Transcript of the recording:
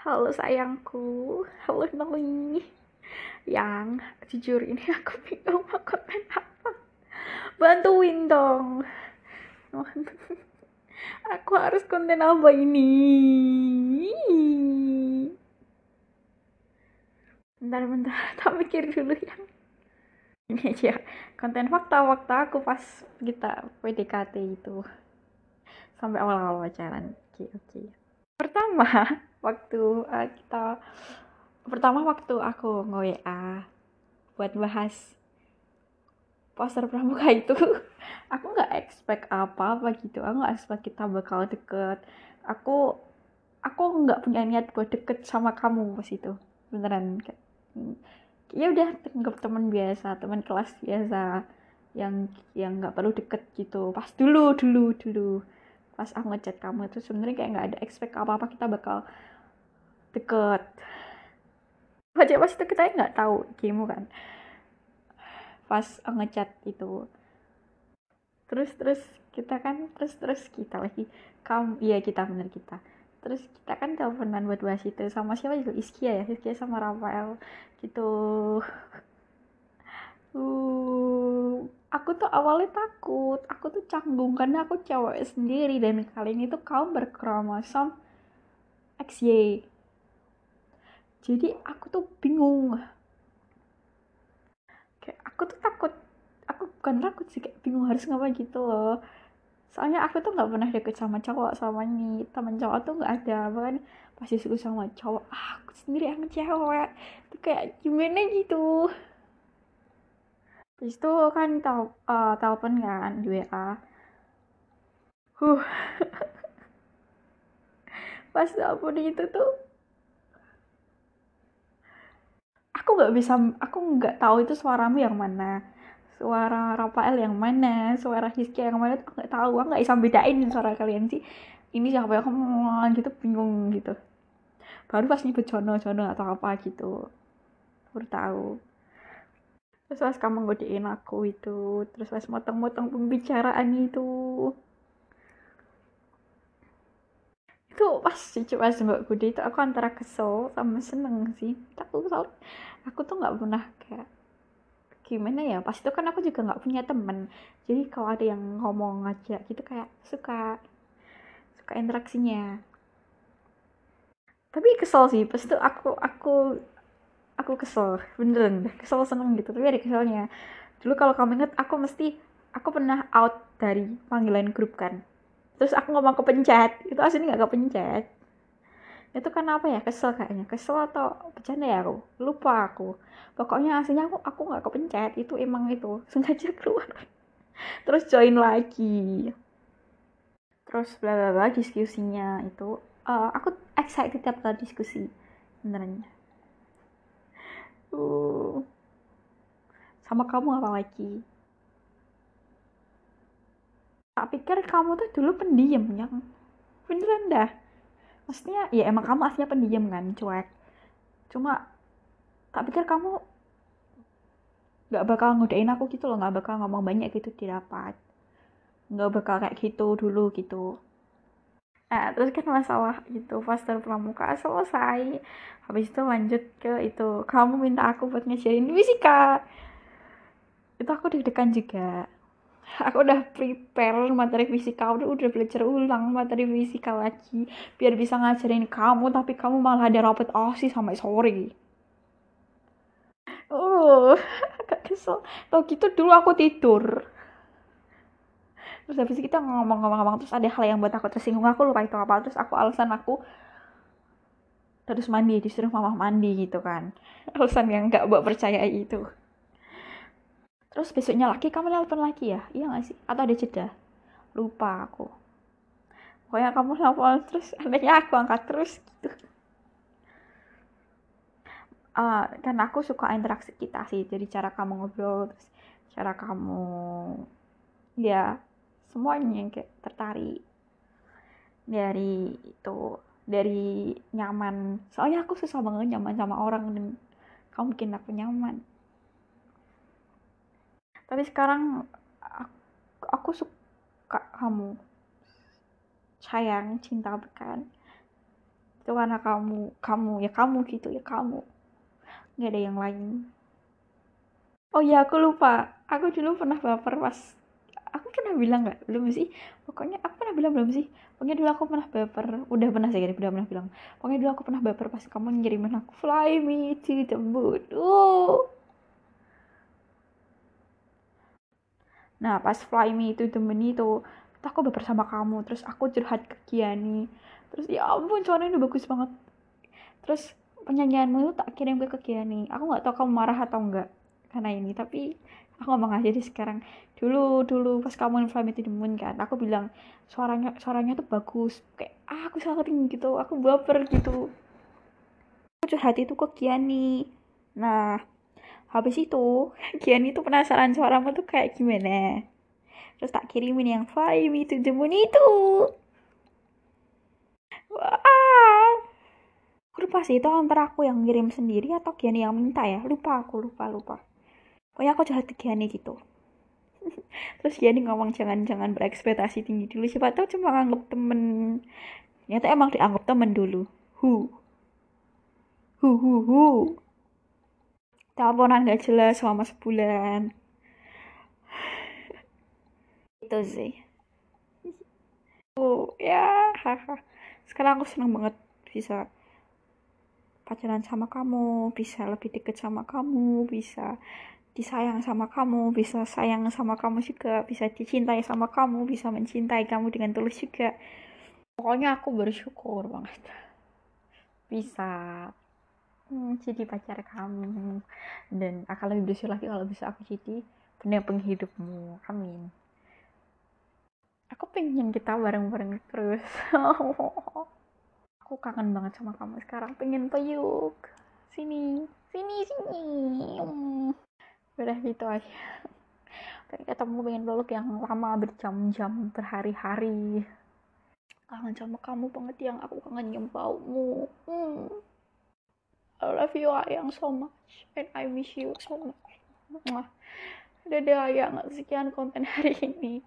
Halo sayangku, halo Meli. Yang jujur ini aku bingung mau komen apa. Bantuin dong. Aku harus konten apa ini? Bentar, tak mikir dulu ya. Ini aja, konten fakta-fakta aku pas kita PDKT itu. Sampai awal-awal pacaran. Oke. Pertama waktu aku nge-WA buat bahas poster pramuka itu, aku nggak expect apa-apa gitu. Aku nggak expect kita bakal deket. Aku nggak punya niat buat deket sama kamu pas itu, beneran. Ya udah, anggap teman biasa, teman kelas biasa yang nggak perlu deket gitu. Pas dulu. Pas aku ngechat kamu itu sebenarnya kayak nggak ada expect apa-apa kita bakal deket. Pas itu kita nggak tahu kamu kan. Pas ngechat itu, terus kita lagi kamu, iya kita. Terus kita kan teleponan buat bahas itu sama siapa juga, Iskia sama Rafael gitu. Aku tuh awalnya takut, aku tuh canggung karena aku cewek sendiri, dan kali ini tuh kaum berkromosom XY. Jadi aku tuh bingung. Kayak aku tuh takut, aku bukan takut sih, kayak bingung harus ngapain gitu loh. Soalnya aku tuh nggak pernah deket sama cowok, sama ini teman cowok tuh nggak ada, bahkan pasti suka sama cowok. Aku sendiri yang cewek, tuh kayak gimana gitu. Habis itu kan telepon kan di WA. Pas telepon itu tuh aku nggak tahu itu suaramu yang mana, suara Rafael yang mana, suara Hizkia yang mana, aku nggak tahu. Aku nggak bisa bedain suara kalian sih. Ini siapa yang ngomong gitu, bingung gitu. Baru pas nyebut Jono atau apa gitu, baru tahu. Terus pas kamu ngodein aku itu, terus pas motong-motong pembicaraan itu pas mbak Gode itu aku antara kesel sama seneng sih. Aku tuh nggak pernah kayak gimana ya. Pas itu kan aku juga nggak punya temen, jadi kalau ada yang ngomong aja gitu kayak suka interaksinya. Tapi kesel sih pas itu aku kesel, beneran kesel, seneng gitu. Tapi ada keselnya. Dulu kalau kamu ingat, aku pernah out dari panggilan grup kan. Terus aku ngomong kepencet, itu aslinya nggak kepencet. Itu karena apa ya, kesel kayaknya, kesel atau bercanda ya, aku lupa. Aku pokoknya aslinya aku nggak kepencet, itu emang itu sengaja keluar. Terus join lagi, terus bla bla bla diskusinya itu. Aku excited tiap kali diskusi, beneran. Sama kamu apa lagi? Tak pikir kamu tuh dulu pendiam yang beneran dah. Maksudnya ya emang kamu aslinya pendiam kan, cuek. Cuma tak pikir kamu gak bakal ngodain aku gitu loh, gak bakal ngomong banyak gitu di rapat, gak bakal kayak gitu dulu gitu. Nah, terus kan masalah itu poster pramuka selesai. Habis itu lanjut ke itu, kamu minta aku buat ngajarin fisika. Itu aku deg-degan juga. Aku udah prepare materi fisika, udah belajar ulang materi fisika lagi biar bisa ngajarin kamu, tapi kamu malah ada rapat OSIS sampai sore. Agak kesel. Tau gitu dulu aku tidur. Terus habis kita ngomong-ngomong, terus ada hal yang buat aku tersinggung, aku lupa itu apa. Terus alasan aku terus mandi, disuruh mama mandi gitu kan, alasan yang gak buat percaya itu. Terus besoknya lagi kamu nelpon lagi ya, iya gak sih? Atau ada jeda? Lupa aku. Pokoknya kamu nelpon terus, anehnya aku angkat terus gitu. Karena aku suka interaksi kita sih, jadi cara kamu ngobrol, terus cara kamu ya semuanya yang kayak tertarik dari itu, dari nyaman. Soalnya aku susah banget nyaman sama orang, dan kamu bikin aku nyaman. Tapi sekarang aku suka kamu, sayang, cinta, bukan? Itu itu karena kamu nggak ada yang lain. Oh ya, aku lupa, aku dulu pernah baper pas aku pernah bilang nggak belum sih pokoknya aku pernah bilang belum sih pokoknya dulu aku pernah baper pas kamu ngirimin aku "Fly Me to the Moon". Nah, pas "Fly Me to the Moon" itu aku baper sama kamu, terus aku curhat ke Kiani, terus ya ampun suaranya udah bagus banget, terus penyanyianmu itu tak kirim ke Kiani. Aku nggak tahu kamu marah atau enggak karena ini, tapi aku ngomong aja deh sekarang. Dulu pas kamu "Fly Me to the Moon" kan, aku bilang suaranya tuh bagus, kayak aku sering gitu, aku baper gitu, aku curhat itu ke Kiani. Nah, habis itu Kiani tuh penasaran suaramu tuh kayak gimana, terus tak kirimin yang "Fly Me to the Moon" itu. Wah, aku lupa sih itu antara aku yang ngirim sendiri atau Kiani yang minta ya, lupa. Pokoknya aku curhat ke Kiani gitu. Terus Kiani ngomong jangan berekspektasi tinggi dulu, siapa tahu cuma nganggep temen. Ternyata emang dianggap temen dulu. Teleponan gak jelas selama sebulan. Itu sih. Sekarang aku seneng banget bisa pacaran sama kamu, bisa lebih deket sama kamu, bisa disayang sama kamu, bisa sayang sama kamu juga, bisa dicintai sama kamu, bisa mencintai kamu dengan tulus juga. Pokoknya aku bersyukur banget bisa jadi pacar kamu, dan akan lebih bersyukur lagi kalau bisa aku jadi pendamping hidupmu. Amin. Aku pengen kita bareng-bareng terus. Aku kangen banget sama kamu sekarang, pengen peluk. Sini. Udah gitu aja. Pengen ketemu, pengen peluk yang lama, berjam-jam, berhari-hari. Kangen sama kamu banget, yang aku kangen nyium baumu. I love you, Ayang, so much. And I miss you so much. Dadah, Ayang. Sekian konten hari ini.